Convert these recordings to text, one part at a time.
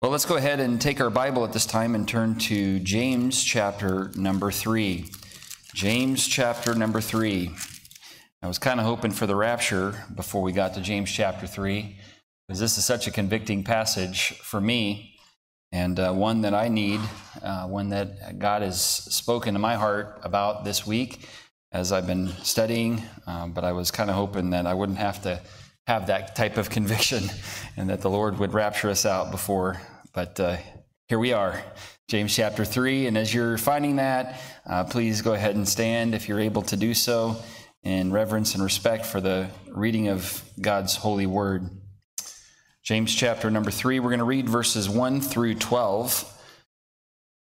Well, let's go ahead and take our Bible at this time and turn to James chapter number 3. James chapter number 3. I was kind of hoping for the rapture before we got to James chapter 3, because this is such a convicting passage for me, and one that I need, one that God has spoken to my heart about this week as I've been studying, but I was kind of hoping that I wouldn't have to have that type of conviction and that the Lord would rapture us out before. But here we are, James chapter 3. And as you're finding that, please go ahead and stand if you're able to do so in reverence and respect for the reading of God's holy word. James chapter number 3, we're going to read verses 1 through 12.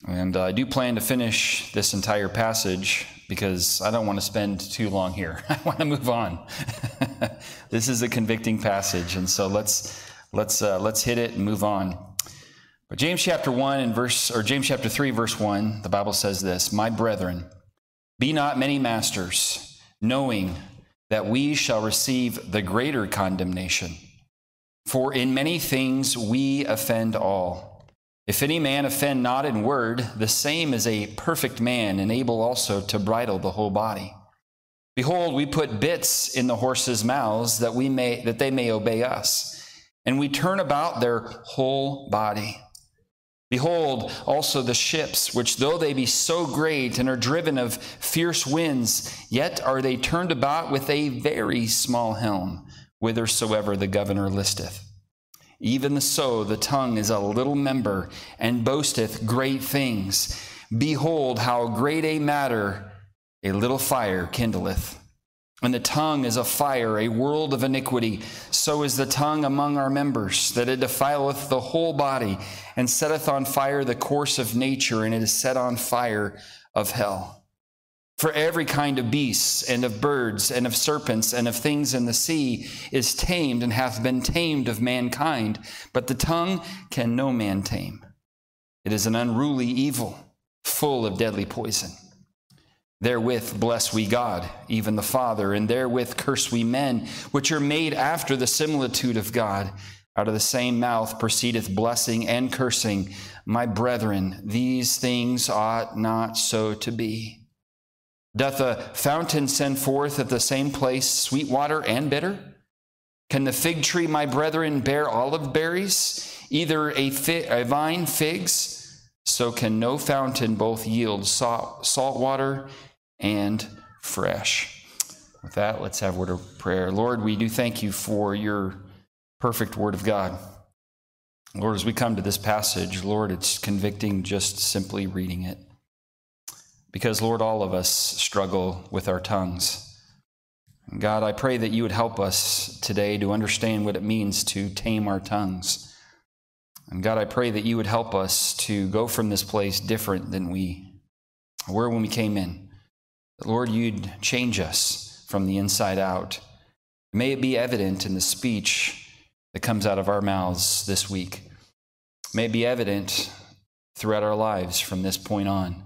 And I do plan to finish this entire passage because I don't want to spend too long here. I want to move on. This is a convicting passage, and so let's hit it and move on. But James chapter 3 verse 1, the Bible says this: "My brethren, be not many masters, knowing that we shall receive the greater condemnation. For in many things we offend all. If any man offend not in word, the same is a perfect man, and able also to bridle the whole body. Behold, we put bits in the horses' mouths, that they may obey us, and we turn about their whole body. Behold, also the ships, which though they be so great, and are driven of fierce winds, yet are they turned about with a very small helm, whithersoever the governor listeth. Even so, the tongue is a little member, and boasteth great things. Behold, how great a matter a little fire kindleth. And the tongue is a fire, a world of iniquity. So is the tongue among our members, that it defileth the whole body, and setteth on fire the course of nature, and it is set on fire of hell. For every kind of beasts, and of birds, and of serpents, and of things in the sea is tamed, and hath been tamed of mankind. But the tongue can no man tame. It is an unruly evil, full of deadly poison. Therewith bless we God, even the Father, and therewith curse we men, which are made after the similitude of God. Out of the same mouth proceedeth blessing and cursing. My brethren, these things ought not so to be. Doth a fountain send forth at the same place sweet water and bitter? Can the fig tree, my brethren, bear olive berries, either a vine figs? So can no fountain both yield salt water and fresh." With that, let's have a word of prayer. Lord, we do thank you for your perfect word of God. Lord, as we come to this passage, Lord, it's convicting just simply reading it. Because, Lord, all of us struggle with our tongues. God, I pray that you would help us today to understand what it means to tame our tongues. And God, I pray that you would help us to go from this place different than we were when we came in. That, Lord, you'd change us from the inside out. May it be evident in the speech that comes out of our mouths this week. May it be evident throughout our lives from this point on,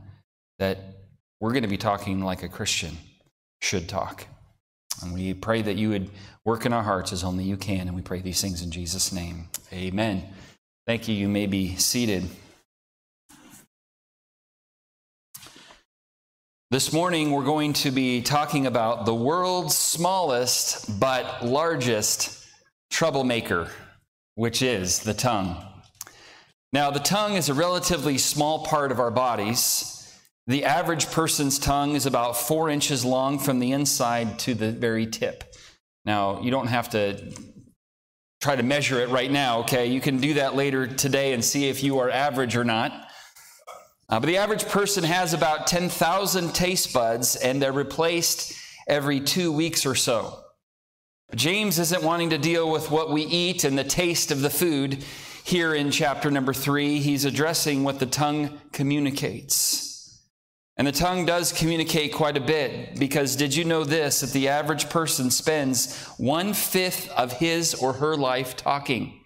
that we're going to be talking like a Christian should talk. And we pray that you would work in our hearts as only you can, and we pray these things in Jesus' name. Amen. Thank you. You may be seated. This morning, we're going to be talking about the world's smallest but largest troublemaker, which is the tongue. Now, the tongue is a relatively small part of our bodies. The average person's tongue is about 4 inches long from the inside to the very tip. Now, you don't have to try to measure it right now, okay? You can do that later today and see if you are average or not. But the average person has about 10,000 taste buds, and they're replaced every 2 weeks or so. But James isn't wanting to deal with what we eat and the taste of the food. Here in chapter number 3, he's addressing what the tongue communicates. And the tongue does communicate quite a bit, because did you know this, that the average person spends 1/5 of his or her life talking?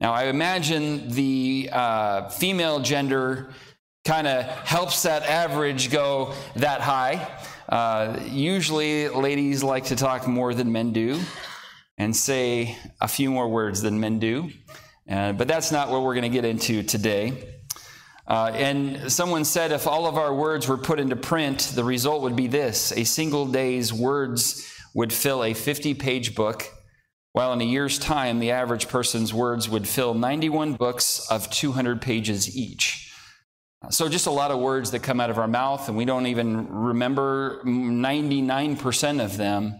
Now, I imagine the female gender kind of helps that average go that high. Usually, ladies like to talk more than men do and say a few more words than men do. But that's not what we're going to get into today. And someone said, if all of our words were put into print, the result would be this. A single day's words would fill a 50-page book, while in a year's time, the average person's words would fill 91 books of 200 pages each. So just a lot of words that come out of our mouth, and we don't even remember 99% of them.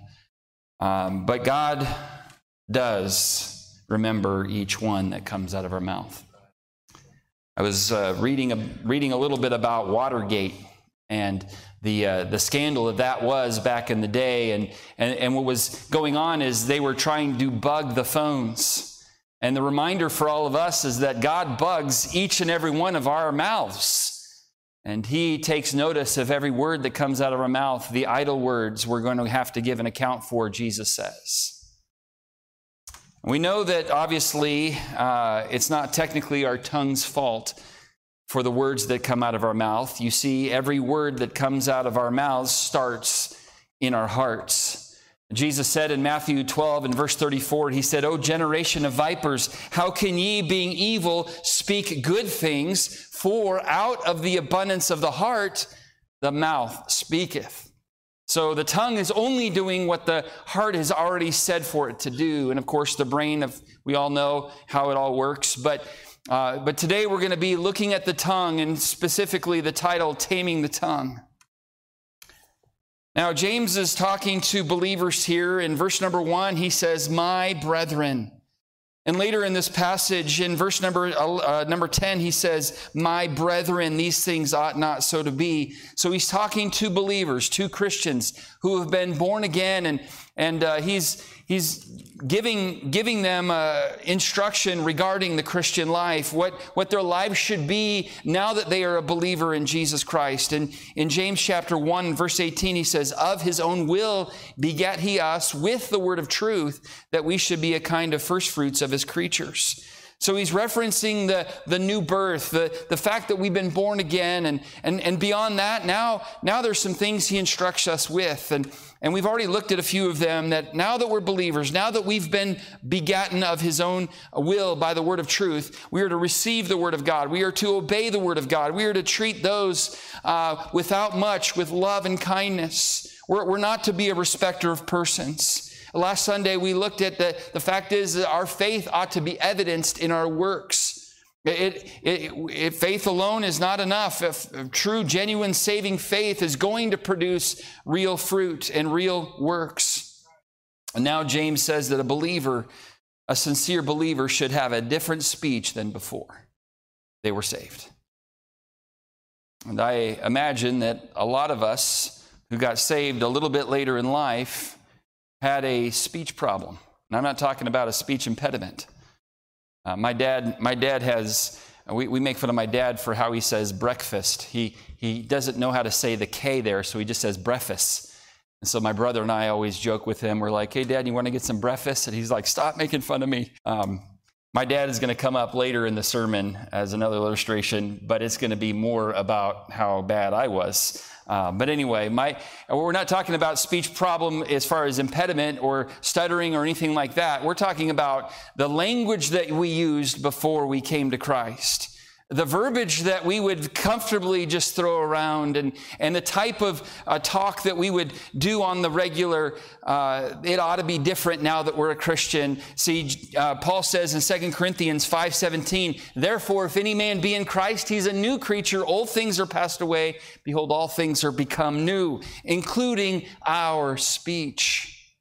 But God does remember each one that comes out of our mouth. I was reading a little bit about Watergate and the scandal that was back in the day. And what was going on is they were trying to bug the phones. And the reminder for all of us is that God bugs each and every one of our mouths. And He takes notice of every word that comes out of our mouth. The idle words we're going to have to give an account for, Jesus says. We know that obviously it's not technically our tongue's fault for the words that come out of our mouth. You see, every word that comes out of our mouths starts in our hearts. Jesus said in Matthew 12 and verse 34, He said, O generation of vipers, how can ye, being evil, speak good things? For out of the abundance of the heart, the mouth speaketh. So the tongue is only doing what the heart has already said for it to do. And of course, the brain, we all know how it all works. But today we're going to be looking at the tongue, and specifically the title, Taming the Tongue. Now, James is talking to believers here. In verse number 1, he says, my brethren. And later in this passage, in verse number 10, he says, my brethren, these things ought not so to be. So he's talking to believers, to Christians who have been born again, and he's giving them instruction regarding the Christian life, what their lives should be now that they are a believer in Jesus Christ. And in James chapter 1, verse 18, he says, of His own will begat He us with the word of truth, that we should be a kind of first fruits of His creatures. So he's referencing the new birth, the fact that we've been born again, and beyond that, now there's some things he instructs us with. And we've already looked at a few of them, that now that we're believers, now that we've been begotten of His own will by the word of truth, we are to receive the word of God. We are to obey the word of God. We are to treat those without much with love and kindness. We're not to be a respecter of persons. Last Sunday, we looked at the fact is that our faith ought to be evidenced in our works. Faith alone is not enough. If true, genuine, saving faith is going to produce real fruit and real works. And now James says that a sincere believer should have a different speech than before they were saved. And I imagine that a lot of us who got saved a little bit later in life had a speech problem. And I'm not talking about a speech impediment. My dad has, we make fun of my dad for how he says breakfast. He doesn't know how to say the K there, so he just says breakfast. And so my brother and I always joke with him. We're like, hey, Dad, you want to get some breakfast? And he's like, stop making fun of me. My dad is going to come up later in the sermon as another illustration, but it's going to be more about how bad I was. But anyway, we're not talking about speech problem as far as impediment or stuttering or anything like that. We're talking about the language that we used before we came to Christ. The verbiage that we would comfortably just throw around, and the type of talk that we would do on the regular, it ought to be different now that we're a Christian. See, Paul says in 2 Corinthians 5:17, therefore, if any man be in Christ, he's a new creature. Old things are passed away. Behold, all things are become new, including our speech.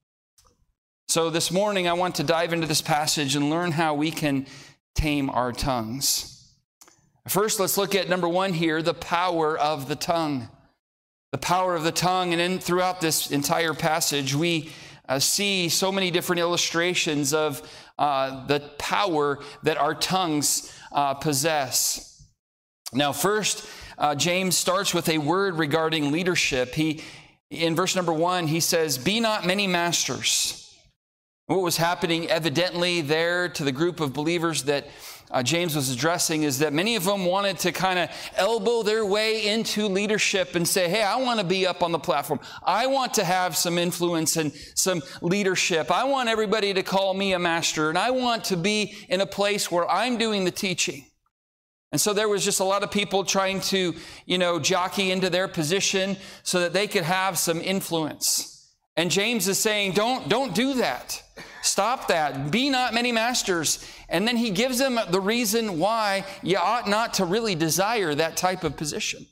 So this morning, I want to dive into this passage and learn how we can tame our tongues. First, let's look at number 1 here, the power of the tongue. The power of the tongue. And then throughout this entire passage, we see so many different illustrations of the power that our tongues possess. Now, first, James starts with a word regarding leadership. In verse number 1, he says, be not many masters. What was happening evidently there to the group of believers that James was addressing is that many of them wanted to kind of elbow their way into leadership and say, hey, I want to be up on the platform. I want to have some influence and some leadership. I want everybody to call me a master, and I want to be in a place where I'm doing the teaching. And so there was just a lot of people trying to, jockey into their position so that they could have some influence. And James is saying, don't do that. Stop that. Be not many masters. And then he gives them the reason why you ought not to really desire that type of position.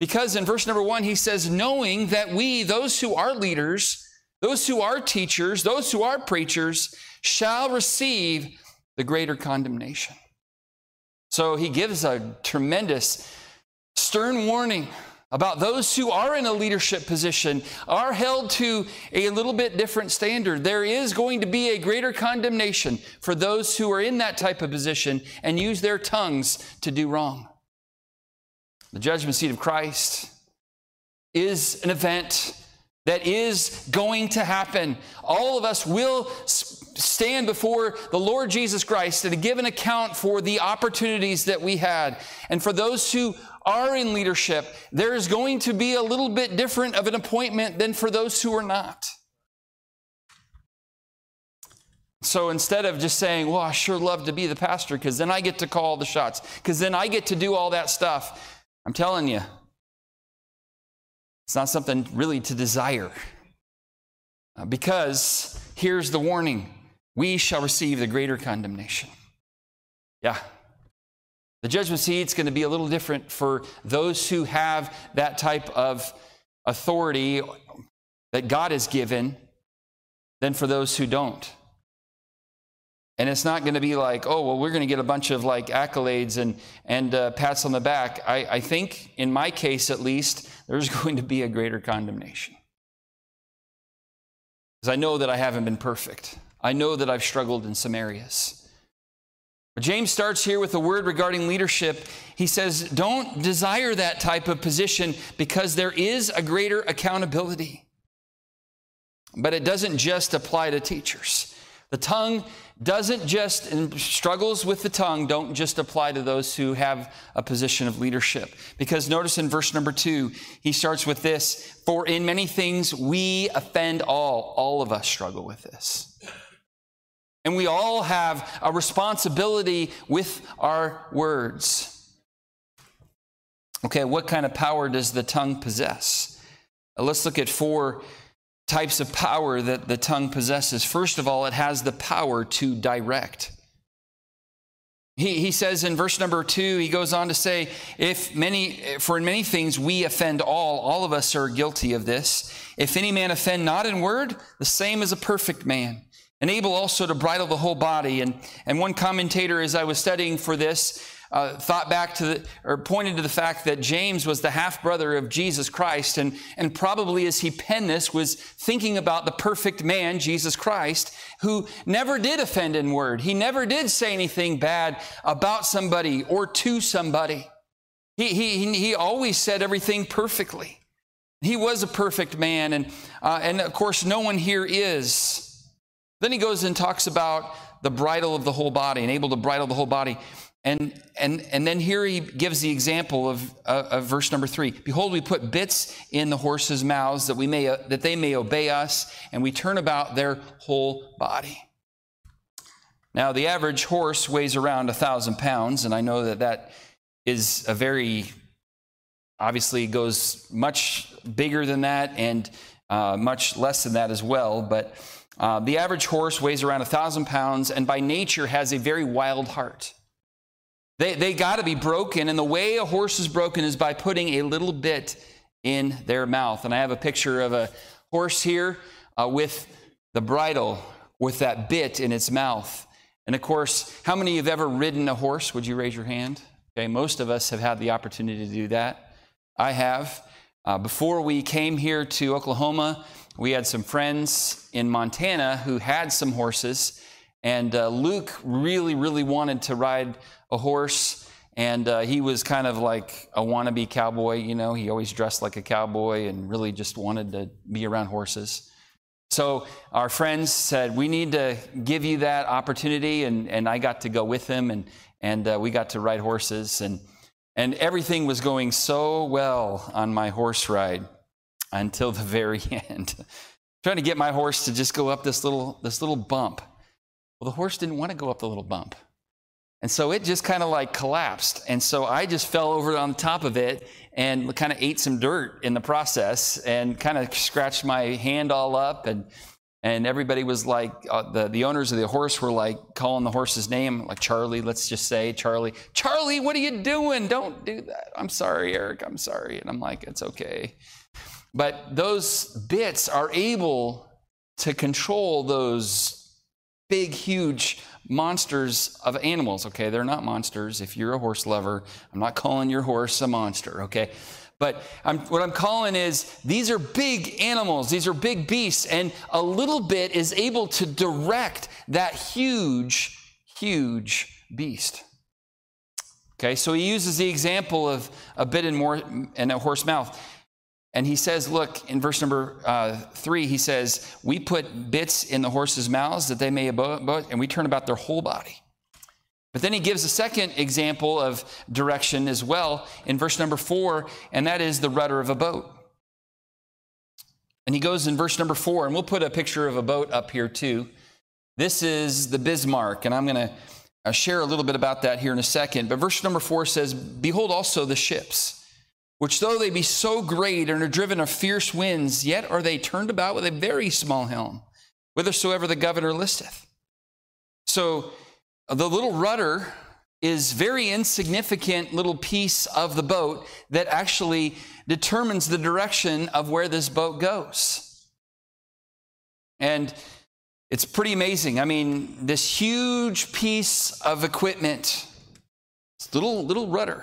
Because in verse number 1, he says, knowing that we, those who are leaders, those who are teachers, those who are preachers, shall receive the greater condemnation. So he gives a tremendous stern warning about those who are in a leadership position, are held to a little bit different standard. There is going to be a greater condemnation for those who are in that type of position and use their tongues to do wrong. The judgment seat of Christ is an event that is going to happen. All of us will stand before the Lord Jesus Christ and give an account for the opportunities that we had. And for those who are in leadership, there is going to be a little bit different of an appointment than for those who are not. So instead of just saying, well, I sure love to be the pastor because then I get to call the shots, because then I get to do all that stuff, I'm telling you, it's not something really to desire. Because here's the warning, we shall receive the greater condemnation. Yeah. The judgment seat's going to be a little different for those who have that type of authority that God has given than for those who don't. And it's not going to be like, oh, well, we're going to get a bunch of like accolades and pats on the back. I think in my case, at least, there's going to be a greater condemnation. Because I know that I haven't been perfect. I know that I've struggled in some areas. But James starts here with a word regarding leadership. He says, don't desire that type of position because there is a greater accountability. But it doesn't just apply to teachers. The tongue doesn't just, and struggles with the tongue don't just apply to those who have a position of leadership. Because notice in verse number 2, he starts with this, for in many things we offend all. All of us struggle with this. And we all have a responsibility with our words. Okay, what kind of power does the tongue possess? Let's look at 4 types of power that the tongue possesses. First of all, it has the power to direct. He says in verse number 2, he goes on to say, for in many things we offend all. All of us are guilty of this. If any man offend not in word, the same is a perfect man. And able also to bridle the whole body. And one commentator, as I was studying for this, pointed to the fact that James was the half-brother of Jesus Christ, and probably as he penned this was thinking about the perfect man, Jesus Christ, who never did offend in word. He never did say anything bad about somebody or to somebody. He always said everything perfectly. He was a perfect man, and of course no one here is. Then he goes and talks about the bridle of the whole body and able to bridle the whole body. And then here he gives the example of verse number 3. Behold, we put bits in the horses' mouths that they may obey us, and we turn about their whole body. Now, the average horse weighs around 1,000 pounds, and I know that is a very, obviously goes much bigger than that and much less than that as well, but the average horse weighs around 1,000 pounds and by nature has a very wild heart. They got to be broken, and the way a horse is broken is by putting a little bit in their mouth. And I have a picture of a horse here with the bridle, with that bit in its mouth. And of course, how many have ever ridden a horse? Would you raise your hand? Okay, most of us have had the opportunity to do that. I have. Before we came here to Oklahoma, we had some friends in Montana who had some horses, and Luke really, really wanted to ride a horse, and he was kind of like a wannabe cowboy, he always dressed like a cowboy and really just wanted to be around horses. So our friends said, we need to give you that opportunity, and I got to go with him, and and we got to ride horses, and everything was going so well on my horse ride until the very end. Trying to get my horse to just go up this little bump. Well, the horse didn't want to go up the little bump. And so it just kind of like collapsed. And so I just fell over on top of it and kind of ate some dirt in the process and kind of scratched my hand all up. And everybody was like, the owners of the horse were like calling the horse's name, like Charlie, let's just say Charlie. Charlie, what are you doing? Don't do that. I'm sorry, Eric. I'm sorry. And I'm like, it's okay. But those bits are able to control those big, huge monsters of animals, okay? They're not monsters if you're a horse lover. I'm not calling your horse a monster, okay? But what I'm calling is these are big animals. These are big beasts. And a little bit is able to direct that huge, huge beast. Okay, so he uses the example of a bit in a horse mouth. And he says, look, in verse number 3, he says, we put bits in the horses' mouths that they may bolt, and we turn about their whole body. But then he gives a second example of direction as well in verse number 4, and that is the rudder of a boat. And he goes in verse number 4, and we'll put a picture of a boat up here too. This is the Bismarck, and I'm going to share a little bit about that here in a second. But verse number 4 says, behold also the ships, which though they be so great and are driven of fierce winds, yet are they turned about with a very small helm, whithersoever the governor listeth. So the little rudder is very insignificant little piece of the boat that actually determines the direction of where this boat goes. And it's pretty amazing. I mean, this huge piece of equipment, this little rudder,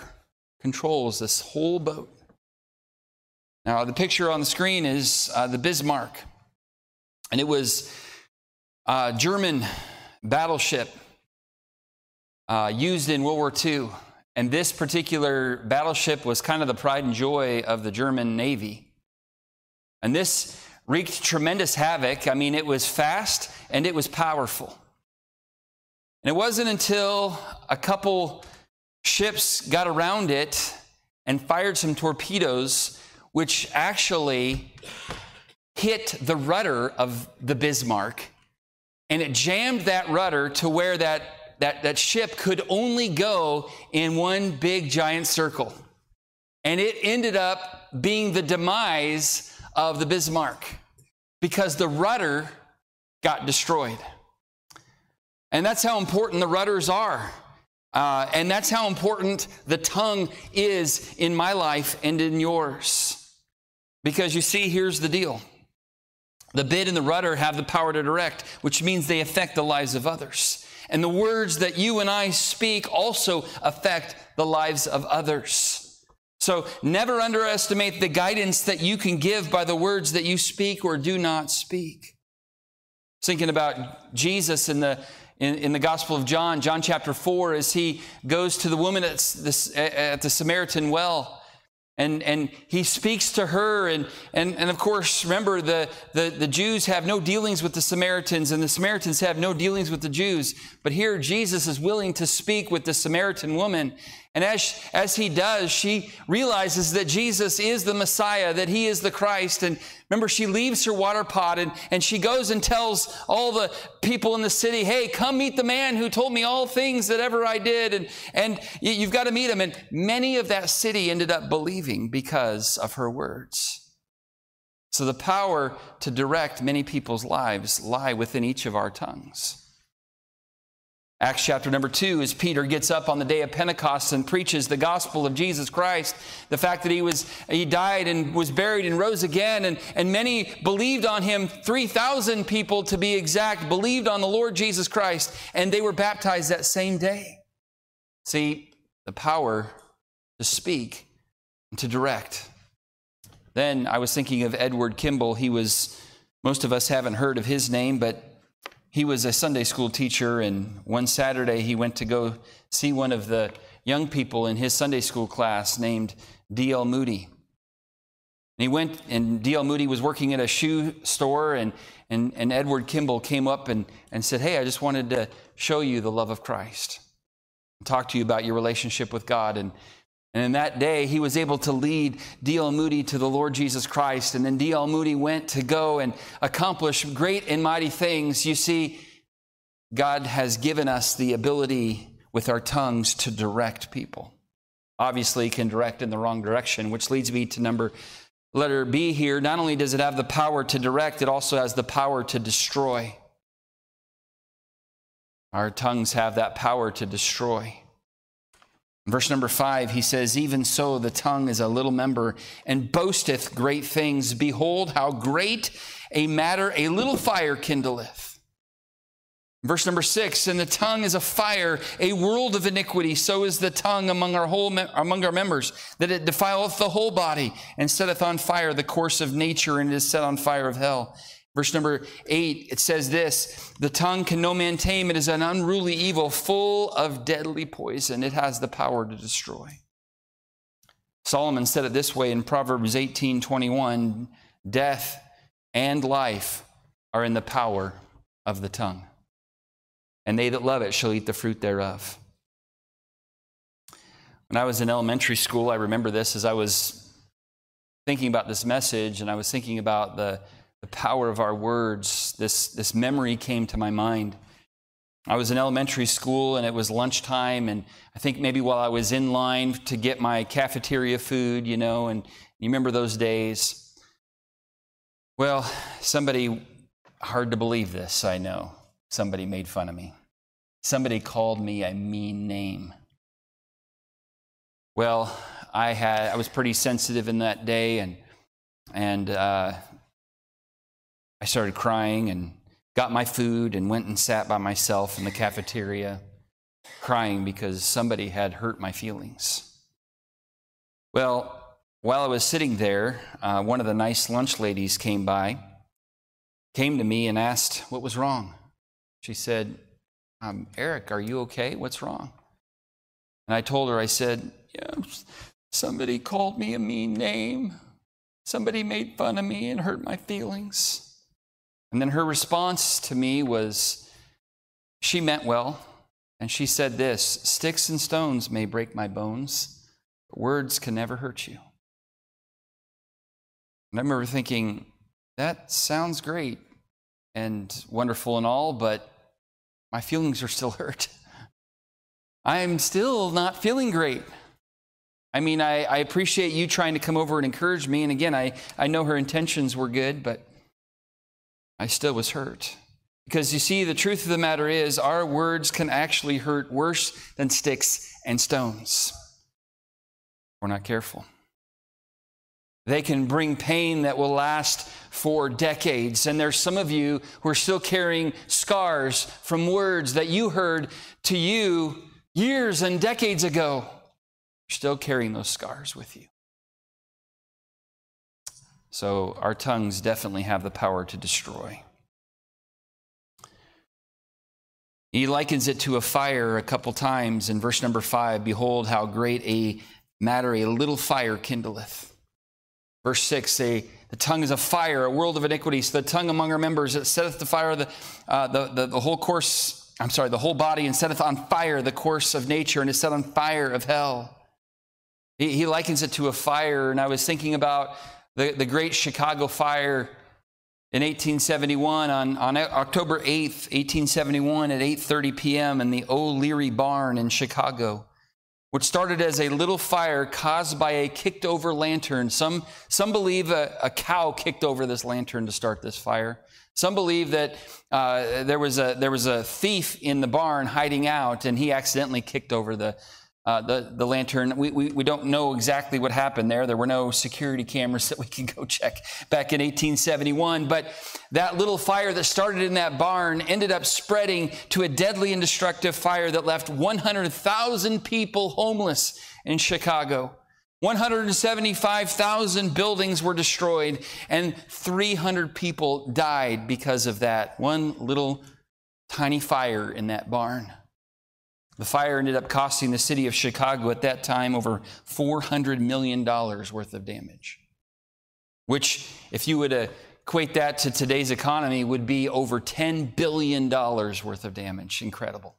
controls this whole boat. Now, the picture on the screen is the Bismarck, and it was a German battleship used in World War II, and this particular battleship was kind of the pride and joy of the German Navy, and this wreaked tremendous havoc. I mean, it was fast, and it was powerful, and it wasn't until a couple ships got around it and fired some torpedoes, which actually hit the rudder of the Bismarck, and it jammed that rudder to where that ship could only go in one big giant circle. And it ended up being the demise of the Bismarck because the rudder got destroyed. And that's how important the rudders are. And that's how important the tongue is in my life and in yours. Because you see, here's the deal. The bit and the rudder have the power to direct, which means they affect the lives of others. And the words that you and I speak also affect the lives of others. So never underestimate the guidance that you can give by the words that you speak or do not speak. Thinking about Jesus in the Gospel of John, John chapter 4, as he goes to the woman at the Samaritan well, and he speaks to her. And of course, remember, the Jews have no dealings with the Samaritans, and the Samaritans have no dealings with the Jews. But here, Jesus is willing to speak with the Samaritan woman. And as he does, she realizes that Jesus is the Messiah, that he is the Christ. And remember, she leaves her water pot and she goes and tells all the people in the city, hey, come meet the man who told me all things that ever I did. And you've got to meet him. And many of that city ended up believing because of her words. So the power to direct many people's lives lie within each of our tongues. Acts chapter number 2, as Peter gets up on the day of Pentecost and preaches the gospel of Jesus Christ, the fact that he died and was buried and rose again, and many believed on him, 3,000 people to be exact, believed on the Lord Jesus Christ, and they were baptized that same day. See, the power to speak and to direct. Then I was thinking of Edward Kimball. Most of us haven't heard of his name, but he was a Sunday school teacher, and one Saturday he went to go see one of the young people in his Sunday school class named D.L. Moody. And he went, and D.L. Moody was working at a shoe store, and Edward Kimball came up and said, hey, I just wanted to show you the love of Christ. and talk to you about your relationship with God. And in that day, he was able to lead D.L. Moody to the Lord Jesus Christ. And then D.L. Moody went to go and accomplish great and mighty things. You see, God has given us the ability with our tongues to direct people. Obviously, can direct in the wrong direction, which leads me to letter B here. Not only does it have the power to direct, it also has the power to destroy. Our tongues have that power to destroy. In verse number 5, he says, "Even so, the tongue is a little member, and boasteth great things. Behold, how great a matter a little fire kindleth." Verse number 6, "And the tongue is a fire, a world of iniquity. So is the tongue among our members, that it defileth the whole body, and setteth on fire the course of nature, and it is set on fire of hell." Verse number 8, it says this, "The tongue can no man tame. It is an unruly evil, full of deadly poison. It has the power to destroy." Solomon said it this way in Proverbs 18:21, "Death and life are in the power of the tongue, and they that love it shall eat the fruit thereof." When I was in elementary school, I remember this as I was thinking about this message, and I was thinking about the power of our words. This memory came to my mind. I was in elementary school, and it was lunchtime, and I think maybe while I was in line to get my cafeteria food, you know, and you remember those days. Well, somebody, hard to believe this, I know, somebody made fun of me. Somebody called me a mean name. Well, I was pretty sensitive in that day, and I started crying and got my food and went and sat by myself in the cafeteria crying because somebody had hurt my feelings. Well, while I was sitting there, one of the nice lunch ladies came to me and asked what was wrong. She said, "Eric, are you okay? What's wrong?" And I told her, I said, "Yeah, somebody called me a mean name. Somebody made fun of me and hurt my feelings." And then her response to me was, she meant well, and she said this, "Sticks and stones may break my bones, but words can never hurt you." And I remember thinking, that sounds great and wonderful and all, but my feelings are still hurt. I'm still not feeling great. I mean, I appreciate you trying to come over and encourage me, and again, I know her intentions were good, but I still was hurt. Because you see, the truth of the matter is, our words can actually hurt worse than sticks and stones. We're not careful. They can bring pain that will last for decades. And there's some of you who are still carrying scars from words that you heard to you years and decades ago. You're still carrying those scars with you. So our tongues definitely have the power to destroy. He likens it to a fire a couple times in verse number 5. "Behold, how great a matter a little fire kindleth." Verse 6, the tongue is a fire, a world of iniquity. So the tongue among our members, it setteth the fire, the whole body, and setteth on fire the course of nature, and is set on fire of hell. He likens it to a fire, and I was thinking about the Great Chicago Fire in 1871, on October 8th, 1871 at 8:30 p.m. in the O'Leary Barn in Chicago, which started as a little fire caused by a kicked over lantern. Some believe a cow kicked over this lantern to start this fire. Some believe that there was a thief in the barn hiding out, and he accidentally kicked over the lantern. We don't know exactly what happened there. There were no security cameras that we could go check back in 1871. But that little fire that started in that barn ended up spreading to a deadly and destructive fire that left 100,000 people homeless in Chicago. 175,000 buildings were destroyed, and 300 people died because of that one little tiny fire in that barn. The fire ended up costing the city of Chicago at that time over $400 million worth of damage, which, if you would equate that to today's economy, would be over $10 billion worth of damage. Incredible.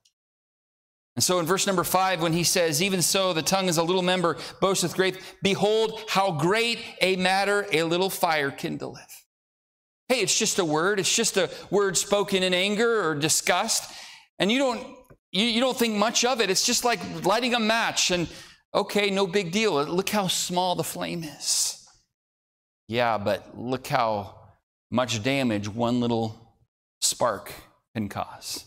And so in verse number 5, when he says, even so, the tongue is a little member, boasteth great. Behold, how great a matter a little fire kindleth. Hey, it's just a word. It's just a word spoken in anger or disgust. And you don't think much of it. It's just like lighting a match and, okay, no big deal. Look how small the flame is. Yeah, but look how much damage one little spark can cause.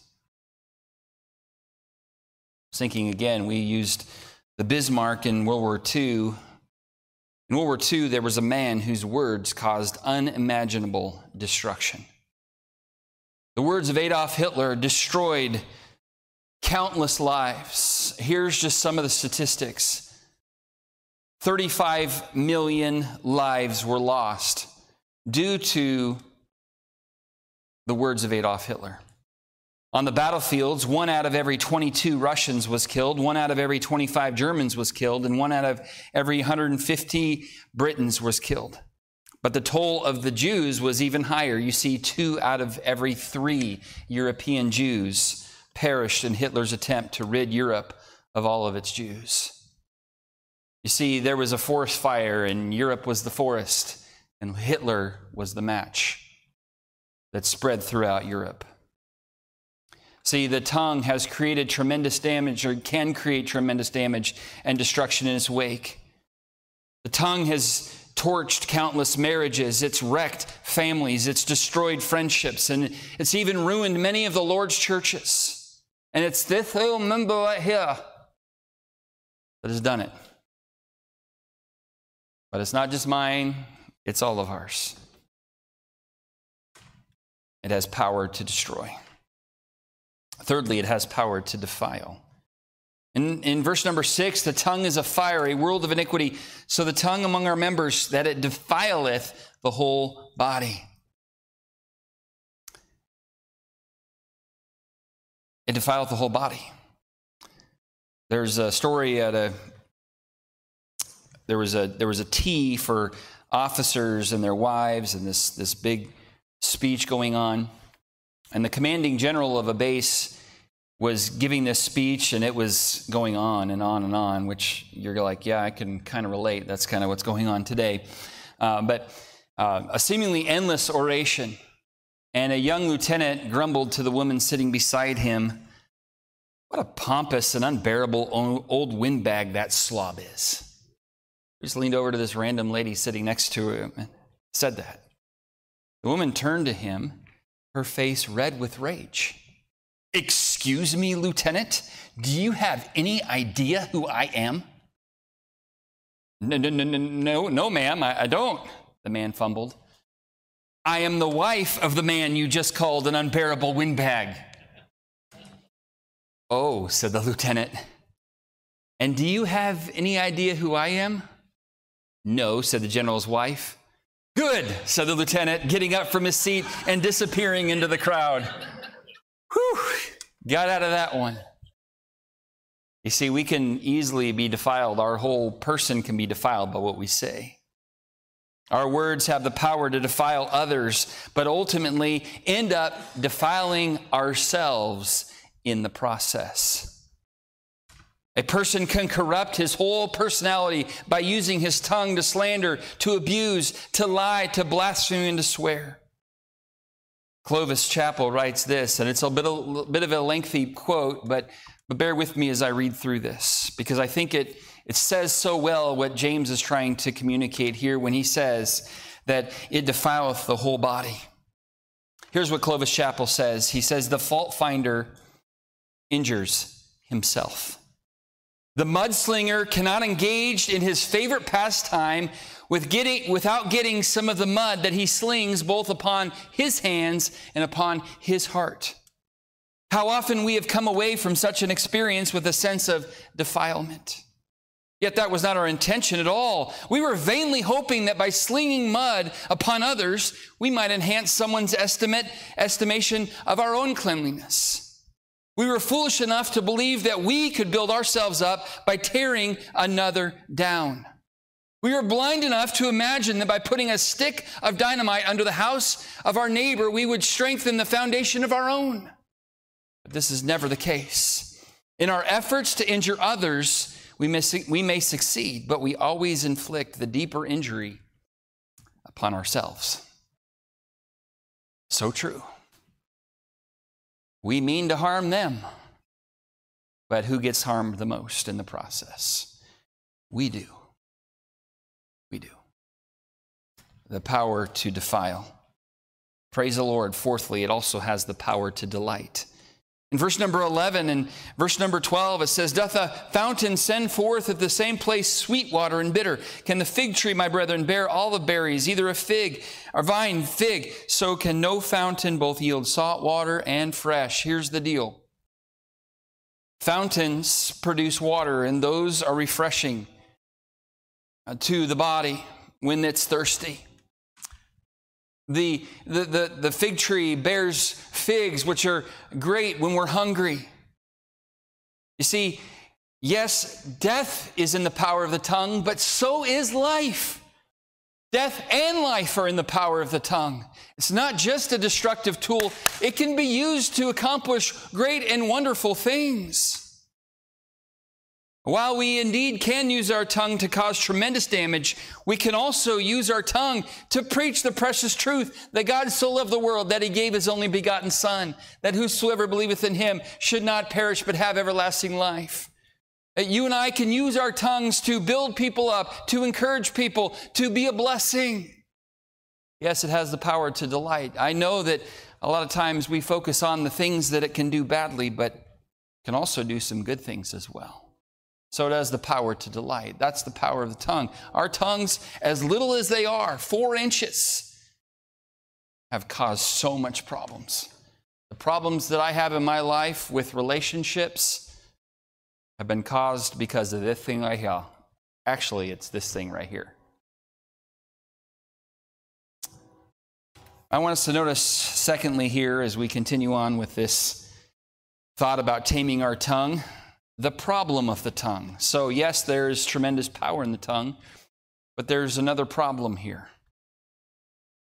Thinking again, we used the Bismarck in World War II. In World War II, there was a man whose words caused unimaginable destruction. The words of Adolf Hitler destroyed countless lives. Here's just some of the statistics. 35 million lives were lost due to the words of Adolf Hitler. On the battlefields, 1 out of every 22 Russians was killed, 1 out of every 25 Germans was killed, and 1 out of every 150 Britons was killed. But the toll of the Jews was even higher. You see, 2 out of every 3 European Jews perished in Hitler's attempt to rid Europe of all of its Jews. You see, there was a forest fire, and Europe was the forest, and Hitler was the match that spread throughout Europe. See, the tongue has created tremendous damage, or can create tremendous damage and destruction in its wake. The tongue has torched countless marriages. It's wrecked families. It's destroyed friendships. And it's even ruined many of the Lord's churches. And it's this little member right here that has done it. But it's not just mine. It's all of ours. It has power to destroy. Thirdly, it has power to defile. In verse number 6, the tongue is a fire, a world of iniquity. So the tongue among our members, that it defileth the whole body. It defileth the whole body. There's a story at there was a tea for officers and their wives, and this big speech going on. And the commanding general of a base was giving this speech, and it was going on and on and on, which you're like, yeah, I can kind of relate. That's kind of what's going on today. But a seemingly endless oration. And a young lieutenant grumbled to the woman sitting beside him, what a pompous and unbearable old windbag that slob is. He just leaned over to this random lady sitting next to him and said that. The woman turned to him, her face red with rage. Excuse me, Lieutenant, do you have any idea who I am? No, ma'am, I don't, the man fumbled. I am the wife of the man you just called an unbearable windbag. Oh, said the lieutenant. And do you have any idea who I am? No, said the general's wife. Good, said the lieutenant, getting up from his seat and disappearing into the crowd. Whew, got out of that one. You see, we can easily be defiled. Our whole person can be defiled by what we say. Our words have the power to defile others, but ultimately end up defiling ourselves in the process. A person can corrupt his whole personality by using his tongue to slander, to abuse, to lie, to blaspheme, and to swear. Clovis Chappell writes this, and it's a bit of a lengthy quote, but bear with me as I read through this, because I think it says so well what James is trying to communicate here when he says that it defileth the whole body. Here's what Clovis Chappell says. He says, the fault finder injures himself. The mudslinger cannot engage in his favorite pastime without getting some of the mud that he slings both upon his hands and upon his heart. How often we have come away from such an experience with a sense of defilement. Yet that was not our intention at all. We were vainly hoping that by slinging mud upon others, we might enhance someone's estimation of our own cleanliness. We were foolish enough to believe that we could build ourselves up by tearing another down. We were blind enough to imagine that by putting a stick of dynamite under the house of our neighbor, we would strengthen the foundation of our own. But this is never the case. In our efforts to injure others, we may succeed, but we always inflict the deeper injury upon ourselves. So true. We mean to harm them, but who gets harmed the most in the process? We do. We do. The power to defile. Praise the Lord. Fourthly, it also has the power to delight. In verse number 11 and verse number 12, it says, "Doth a fountain send forth at the same place sweet water and bitter? Can the fig tree, my brethren, bear olive berries? Either a fig or vine fig. So can no fountain both yield salt water and fresh." Here's the deal. Fountains produce water, and those are refreshing to the body when it's thirsty. The fig tree bears figs, which are great when we're hungry. You see, yes, death is in the power of the tongue, but so is life. Death and life are in the power of the tongue. It's not just a destructive tool. It can be used to accomplish great and wonderful things. While we indeed can use our tongue to cause tremendous damage, we can also use our tongue to preach the precious truth that God so loved the world that he gave his only begotten Son, that whosoever believeth in him should not perish but have everlasting life. That you and I can use our tongues to build people up, to encourage people, to be a blessing. Yes, it has the power to delight. I know that a lot of times we focus on the things that it can do badly, but it can also do some good things as well. So it has the power to delight. That's the power of the tongue. Our tongues, as little as they are, 4 inches, have caused so much problems. The problems that I have in my life with relationships have been caused because of this thing right here. Actually, it's this thing right here. I want us to notice, secondly, here as we continue on with this thought about taming our tongue, the problem of the tongue. So yes, there is tremendous power in the tongue, but there's another problem here.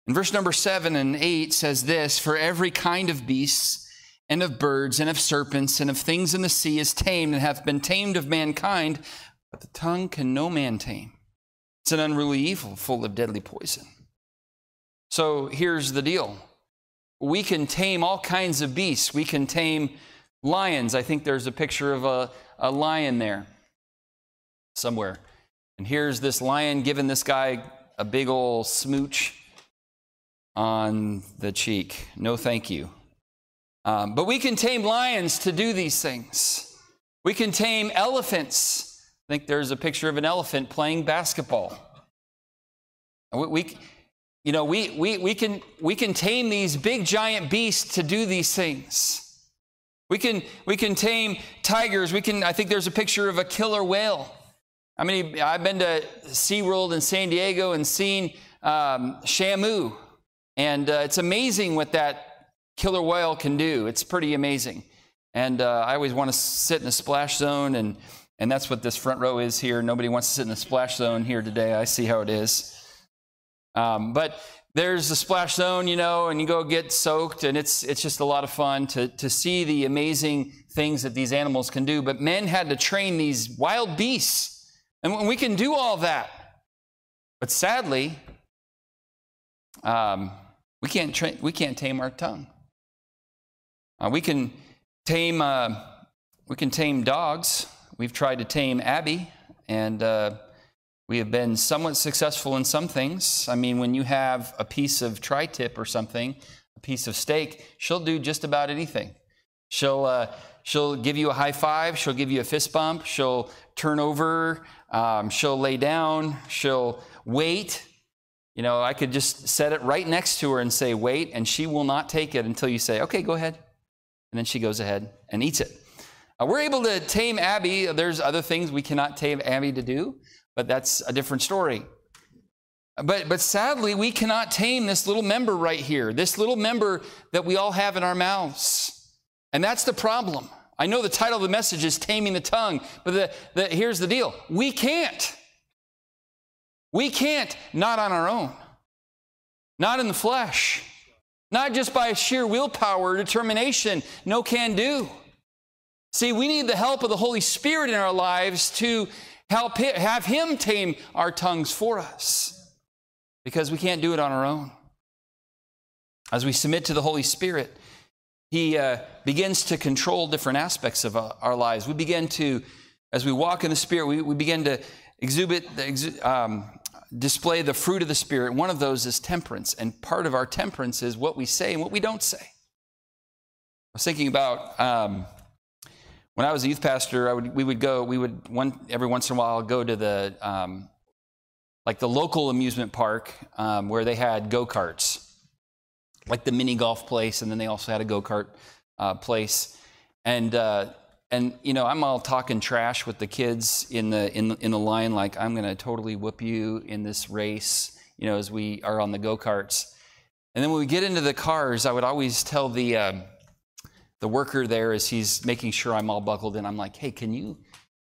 In verse number 7 and 8 says this, "For every kind of beasts and of birds and of serpents and of things in the sea is tamed and hath been tamed of mankind, but the tongue can no man tame. It's an unruly evil full of deadly poison." So here's the deal. We can tame all kinds of beasts. We can tame lions. I think there's a picture of a lion there somewhere. And here's this lion giving this guy a big old smooch on the cheek. No, thank you. But we can tame lions to do these things. We can tame elephants. I think there's a picture of an elephant playing basketball. We can tame these big giant beasts to do these things. We can tame tigers. I think there's a picture of a killer whale. I mean, I've been to SeaWorld in San Diego and seen Shamu. And it's amazing what that killer whale can do. It's pretty amazing. And I always want to sit in a splash zone. And that's what this front row is here. Nobody wants to sit in the splash zone here today. I see how it is. But there's the splash zone, and you go get soaked, and it's just a lot of fun to see the amazing things that these animals can do. But men had to train these wild beasts, and we can do all that. But sadly, we can't tame our tongue. We can tame dogs. We've tried to tame Abby, and we have been somewhat successful in some things. I mean, when you have a piece of tri-tip or something, a piece of steak, she'll do just about anything. She'll give you a high five. She'll give you a fist bump. She'll turn over. She'll lay down. She'll wait. I could just set it right next to her and say, wait, and she will not take it until you say, okay, go ahead. And then she goes ahead and eats it. We're able to tame Abby. There's other things we cannot tame Abby to do. But that's a different story. But sadly, we cannot tame this little member right here, this little member that we all have in our mouths. And that's the problem. I know the title of the message is Taming the Tongue, but here's the deal. We can't. We can't, not on our own, not in the flesh, not just by sheer willpower, determination, no can do. See, we need the help of the Holy Spirit in our lives to help have Him tame our tongues for us, because we can't do it on our own. As we submit to the Holy Spirit, He begins to control different aspects of our lives. We begin to, as we walk in the Spirit, we begin to display the fruit of the Spirit. One of those is temperance, and part of our temperance is what we say and what we don't say. I was thinking about when I was a youth pastor, every once in a while go to the like the local amusement park where they had go-karts, like the mini golf place, and then they also had a go-kart place, and you know, I'm all talking trash with the kids in the line, like I'm gonna totally whoop you in this race, you know, as we are on the go-karts. And then when we get into the cars, I would always tell the worker there, as he's making sure I'm all buckled in, I'm like, hey, can you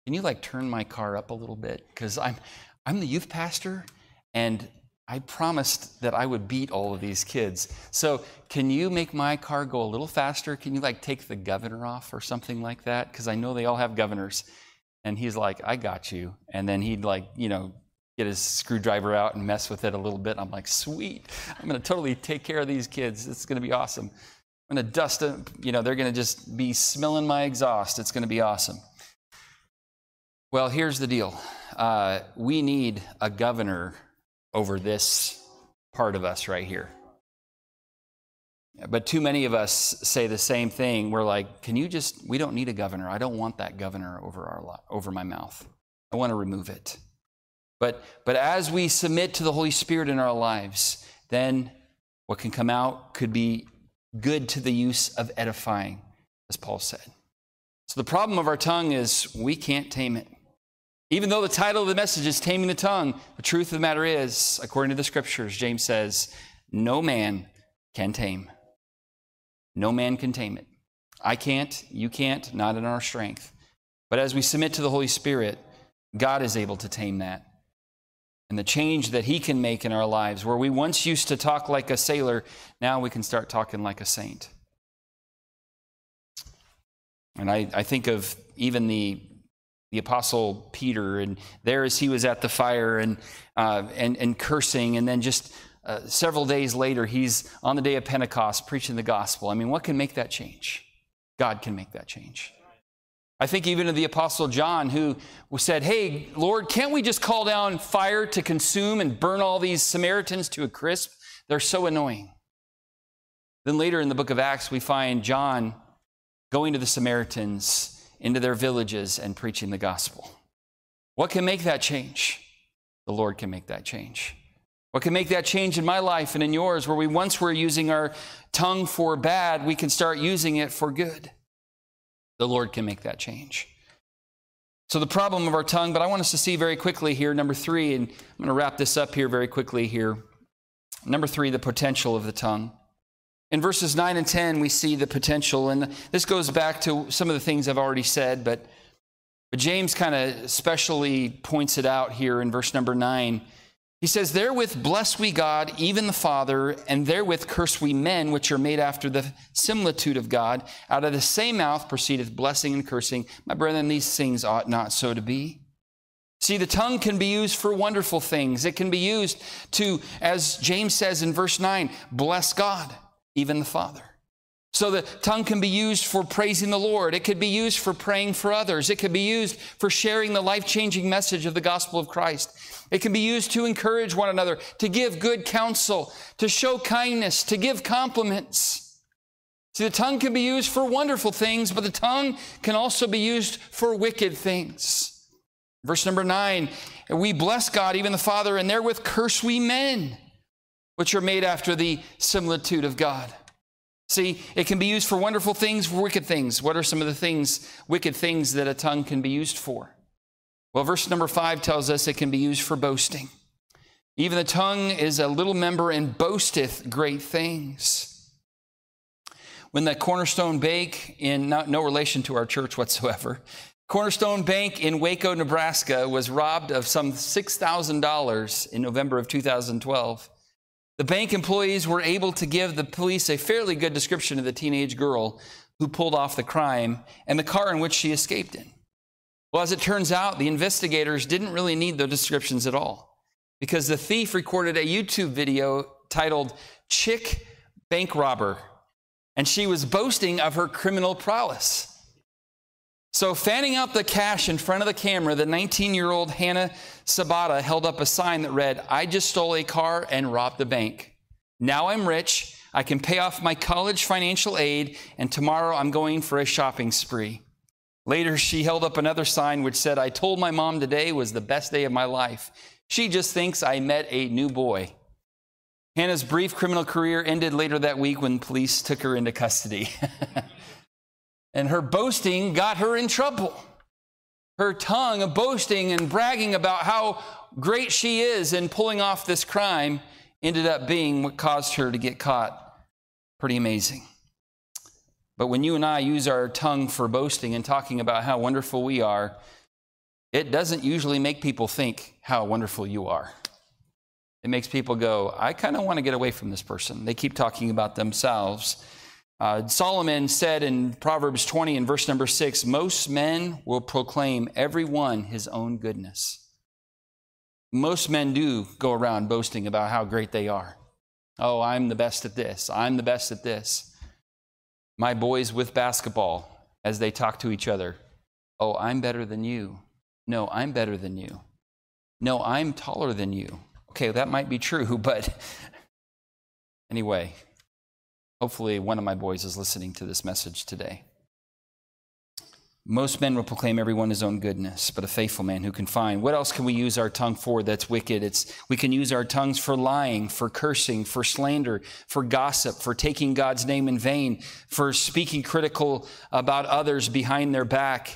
like turn my car up a little bit? Because I'm the youth pastor, and I promised that I would beat all of these kids. So can you make my car go a little faster? Can you like take the governor off or something like that? Because I know they all have governors. And he's like, I got you. And then he'd like, you know, get his screwdriver out and mess with it a little bit. I'm like, sweet. I'm going to totally take care of these kids. It's going to be awesome. I'm going to dust them. You know, they're going to just be smelling my exhaust. It's going to be awesome. Well, here's the deal. We need a governor over this part of us right here. But too many of us say the same thing. We're like, we don't need a governor. I don't want that governor over my mouth. I want to remove it. But as we submit to the Holy Spirit in our lives, then what can come out could be good to the use of edifying, as Paul said. So the problem of our tongue is we can't tame it. Even though the title of the message is Taming the Tongue, the truth of the matter is, according to the scriptures, James says, no man can tame. No man can tame it. I can't, you can't, not in our strength. But as we submit to the Holy Spirit, God is able to tame that. And the change that He can make in our lives, where we once used to talk like a sailor, now we can start talking like a saint. And I think of even the Apostle Peter, and there as he was at the fire and cursing, and then just several days later, he's on the day of Pentecost preaching the gospel. I mean, what can make that change? God can make that change. I think even of the Apostle John, who said, hey, Lord, can't we just call down fire to consume and burn all these Samaritans to a crisp? They're so annoying. Then later in the book of Acts, we find John going to the Samaritans, into their villages, and preaching the gospel. What can make that change? The Lord can make that change. What can make that change in my life and in yours, where we once were using our tongue for bad, we can start using it for good. The Lord can make that change. So the problem of our tongue, but I want us to see very quickly here, number three, and I'm going to wrap this up here very quickly here. Number three, the potential of the tongue. In verses 9 and 10, we see the potential, and this goes back to some of the things I've already said, but James kind of especially points it out here in verse number 9. He says, therewith bless we God, even the Father, and therewith curse we men, which are made after the similitude of God. Out of the same mouth proceedeth blessing and cursing. My brethren, these things ought not so to be. See, the tongue can be used for wonderful things. It can be used to, as James says in verse 9, bless God, even the Father. So the tongue can be used for praising the Lord. It could be used for praying for others. It could be used for sharing the life-changing message of the gospel of Christ. It can be used to encourage one another, to give good counsel, to show kindness, to give compliments. See, the tongue can be used for wonderful things, but the tongue can also be used for wicked things. Verse number 9, we bless God, even the Father, and therewith curse we men, which are made after the similitude of God. See, it can be used for wonderful things, for wicked things. What are some of the things, wicked things, that a tongue can be used for? Well, verse number 5 tells us it can be used for boasting. Even the tongue is a little member and boasteth great things. When the Cornerstone Bank, in no relation to our church whatsoever, Cornerstone Bank in Waco, Nebraska, was robbed of some $6,000 in November of 2012, the bank employees were able to give the police a fairly good description of the teenage girl who pulled off the crime and the car in which she escaped in. Well, as it turns out, the investigators didn't really need those descriptions at all, because the thief recorded a YouTube video titled "Chick Bank Robber," and she was boasting of her criminal prowess. So fanning out the cash in front of the camera, the 19-year-old Hannah Sabata held up a sign that read, "I just stole a car and robbed a bank. Now I'm rich. I can pay off my college financial aid, and tomorrow I'm going for a shopping spree." Later, she held up another sign which said, "I told my mom today was the best day of my life. She just thinks I met a new boy." Hannah's brief criminal career ended later that week when police took her into custody. And her boasting got her in trouble. Her tongue of boasting and bragging about how great she is in pulling off this crime ended up being what caused her to get caught. Pretty amazing. But when you and I use our tongue for boasting and talking about how wonderful we are, it doesn't usually make people think how wonderful you are. It makes people go, I kind of want to get away from this person. They keep talking about themselves. Solomon said in Proverbs 20 and verse number 6, most men will proclaim every one his own goodness. Most men do go around boasting about how great they are. Oh, I'm the best at this. I'm the best at this. My boys with basketball, as they talk to each other, oh, I'm better than you. No, I'm better than you. No, I'm taller than you. Okay, that might be true, but anyway, hopefully one of my boys is listening to this message today. Most men will proclaim everyone his own goodness, but a faithful man who can find. What else can we use our tongue for that's wicked? We can use our tongues for lying, for cursing, for slander, for gossip, for taking God's name in vain, for speaking critical about others behind their back,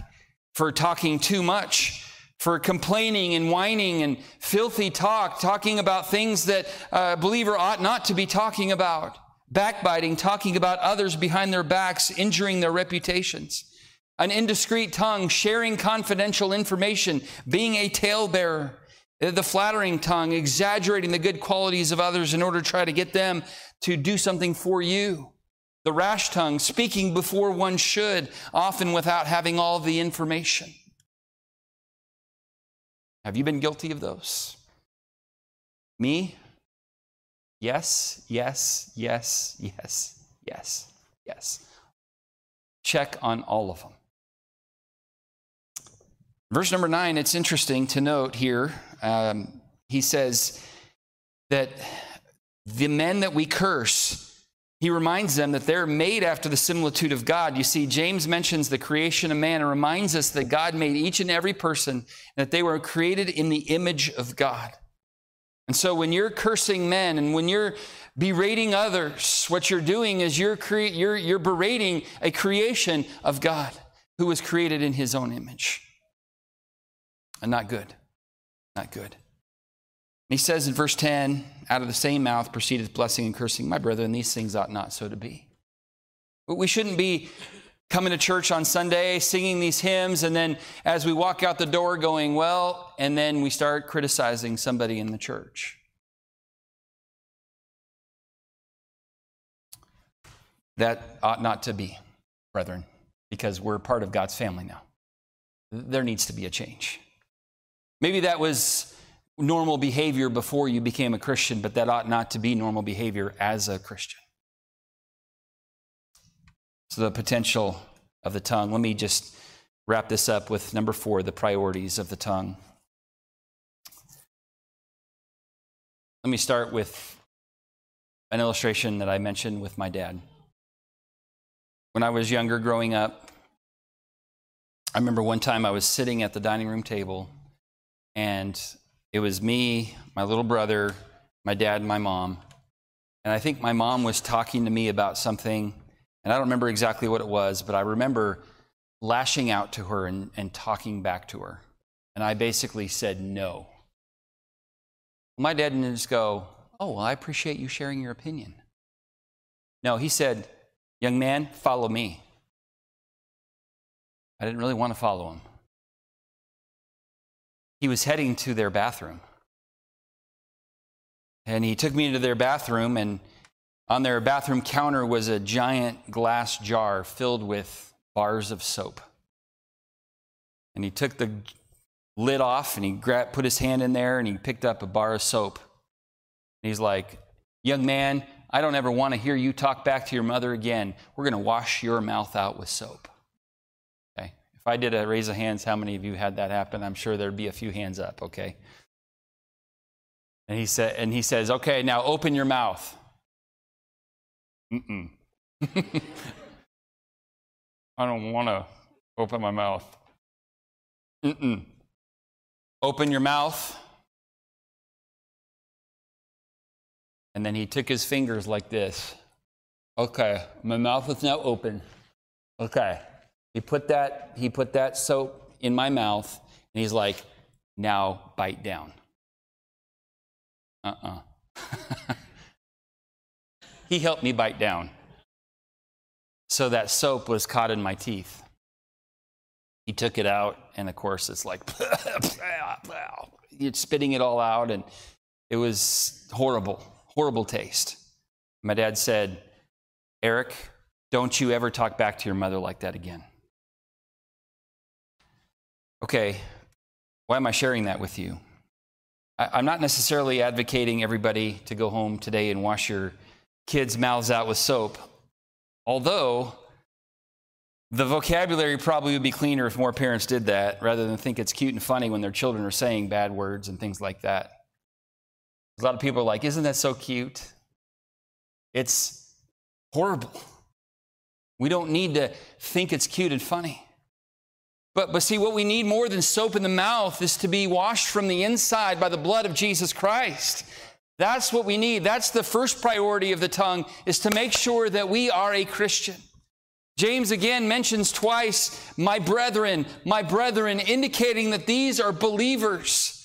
for talking too much, for complaining and whining and filthy talk, talking about things that a believer ought not to be talking about. Backbiting, talking about others behind their backs, injuring their reputations. An indiscreet tongue, sharing confidential information, being a talebearer. The flattering tongue, exaggerating the good qualities of others in order to try to get them to do something for you. The rash tongue, speaking before one should, often without having all the information. Have you been guilty of those? Me? Yes, yes, yes, yes, yes, yes. Check on all of them. Verse number 9, it's interesting to note here. He says that the men that we curse, he reminds them that they're made after the similitude of God. You see, James mentions the creation of man and reminds us that God made each and every person, and that they were created in the image of God. And so when you're cursing men and when you're berating others, what you're doing is you're berating a creation of God who was created in his own image. And not good. Not good. And he says in verse 10, out of the same mouth proceedeth blessing and cursing. My brethren, these things ought not so to be. But we shouldn't be coming to church on Sunday, singing these hymns, and then as we walk out the door going, well, and then we start criticizing somebody in the church. That ought not to be, brethren, because we're part of God's family now. There needs to be a change. Maybe that was normal behavior before you became a Christian, but that ought not to be normal behavior as a Christian. So the potential of the tongue. Let me just wrap this up with number 4, the priorities of the tongue. Let me start with an illustration that I mentioned with my dad. When I was younger growing up, I remember one time I was sitting at the dining room table, and it was me, my little brother, my dad, and my mom. And I think my mom was talking to me about something. And I don't remember exactly what it was, but I remember lashing out to her and talking back to her. And I basically said no. My dad didn't just go, oh, well, I appreciate you sharing your opinion. No, he said, young man, follow me. I didn't really want to follow him. He was heading to their bathroom. And he took me into their bathroom, and On their bathroom counter was a giant glass jar filled with bars of soap. And he took the lid off and he put his hand in there and he picked up a bar of soap. And he's like, "Young man, I don't ever want to hear you talk back to your mother again. We're going to wash your mouth out with soap." Okay. If I did a raise of hands, how many of you had that happen? I'm sure there'd be a few hands up, okay? And he says, "Okay, now open your mouth." I don't want to open my mouth. Open your mouth. And then he took his fingers like this. Okay, my mouth is now open. Okay. He put that soap in my mouth, and he's like, "Now bite down." He helped me bite down. So that soap was caught in my teeth. He took it out, and of course it's like, you're spitting it all out, and it was horrible. Horrible taste. My dad said, "Eric, don't you ever talk back to your mother like that again." Okay, why am I sharing that with you? I'm not necessarily advocating everybody to go home today and wash your kids' mouths out with soap, although the vocabulary probably would be cleaner if more parents did that, rather than think it's cute and funny when their children are saying bad words and things like that. A lot of people are like, "Isn't that so cute?" It's horrible. We don't need to think it's cute and funny. But see, what we need more than soap in the mouth is to be washed from the inside by the blood of Jesus Christ. That's what we need. That's the first priority of the tongue, is to make sure that we are a Christian. James again mentions twice, my brethren, indicating that these are believers.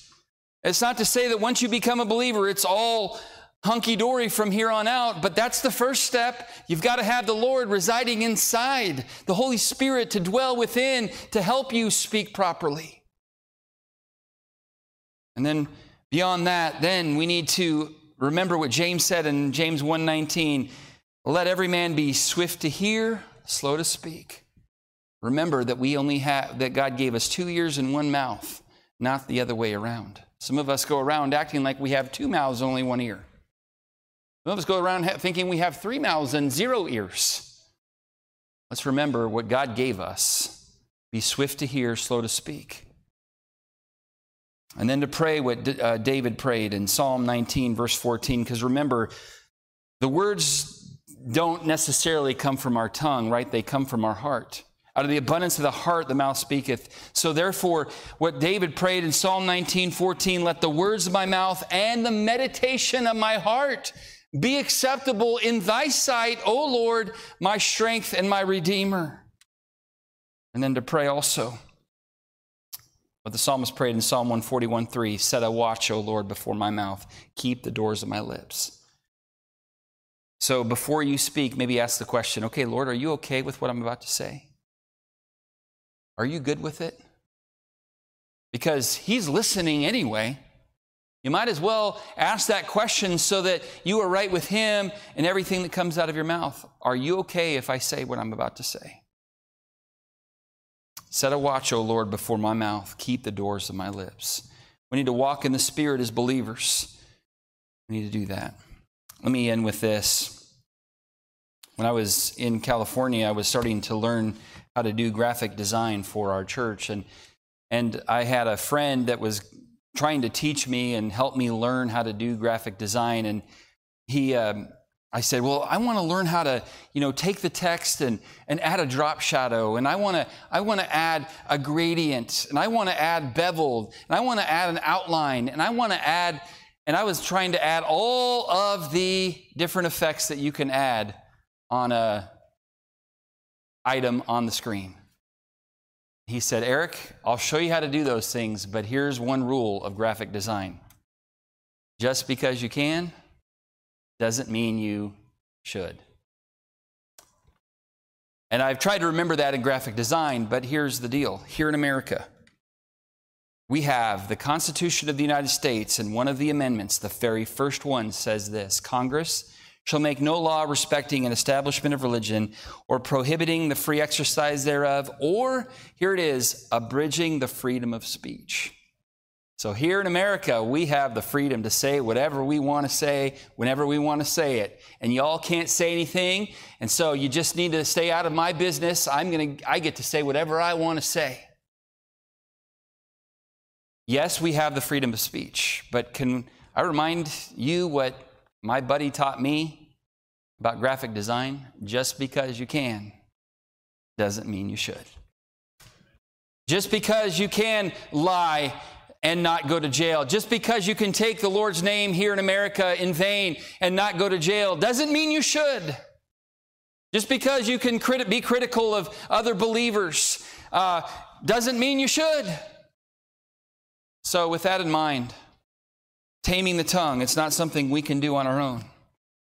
It's not to say that once you become a believer, it's all hunky-dory from here on out, but that's the first step. You've got to have the Lord residing inside, the Holy Spirit to dwell within, to help you speak properly. And then beyond that, then we need to remember what James said in James 1:19, "Let every man be swift to hear, slow to speak." Remember that God gave us 2 ears and 1 mouth, not the other way around. Some of us go around acting like we have 2 mouths, only 1 ear. Some of us go around thinking we have 3 mouths and 0 ears. Let's remember what God gave us. Be swift to hear, slow to speak. And then to pray what David prayed in Psalm 19, verse 14, because remember, the words don't necessarily come from our tongue, right? They come from our heart. Out of the abundance of the heart, the mouth speaketh. So therefore, what David prayed in Psalm 19:14, "Let the words of my mouth and the meditation of my heart be acceptable in thy sight, O Lord, my strength and my Redeemer." And then to pray also what the psalmist prayed in Psalm 141:3, "Set a watch, O Lord, before my mouth. Keep the doors of my lips." So before you speak, maybe ask the question, okay, Lord, are you okay with what I'm about to say? Are you good with it? Because he's listening anyway. You might as well ask that question so that you are right with him and everything that comes out of your mouth. Are you okay if I say what I'm about to say? Set a watch, O Lord, before my mouth. Keep the doors of my lips. We need to walk in the Spirit as believers. We need to do that. Let me end with this. When I was in California, I was starting to learn how to do graphic design for our church. And I had a friend that was trying to teach me and help me learn how to do graphic design. And I said, well, I want to learn how to, take the text and add a drop shadow. And I want to add a gradient. And I want to add beveled. And I want to add an outline. And I was trying to add all of the different effects that you can add on a item on the screen. He said, Eric, I'll show you how to do those things, but here's one rule of graphic design. Just because you can doesn't mean you should. And I've tried to remember that in graphic design, but here's the deal. Here in America, we have the Constitution of the United States, and one of the amendments, the very first one, says this: Congress shall make no law respecting an establishment of religion or prohibiting the free exercise thereof, or, here it is, abridging the freedom of speech. So here in America, we have the freedom to say whatever we want to say, whenever we want to say it. And y'all can't say anything, and so you just need to stay out of my business. I get to say whatever I want to say. Yes, we have the freedom of speech, but can I remind you what my buddy taught me about graphic design? Just because you can doesn't mean you should. Just because you can lie and not go to jail, just because you can take the Lord's name here in America in vain and not go to jail, doesn't mean you should. Just because you can be critical of other believers doesn't mean you should. So with that in mind, taming the tongue, it's not something we can do on our own.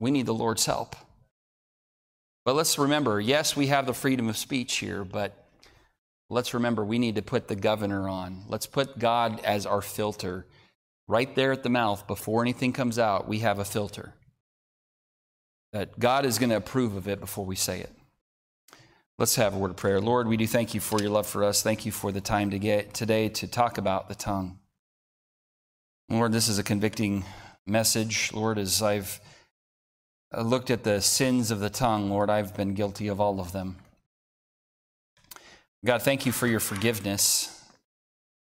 We need the Lord's help. But let's remember, yes, we have the freedom of speech here, but let's remember we need to put the governor on. Let's put God as our filter. Right there at the mouth, before anything comes out, we have a filter. That God is going to approve of it before we say it. Let's have a word of prayer. Lord, we do thank you for your love for us. Thank you for the time today to talk about the tongue. Lord, this is a convicting message. Lord, as I've looked at the sins of the tongue, Lord, I've been guilty of all of them. God, thank you for your forgiveness.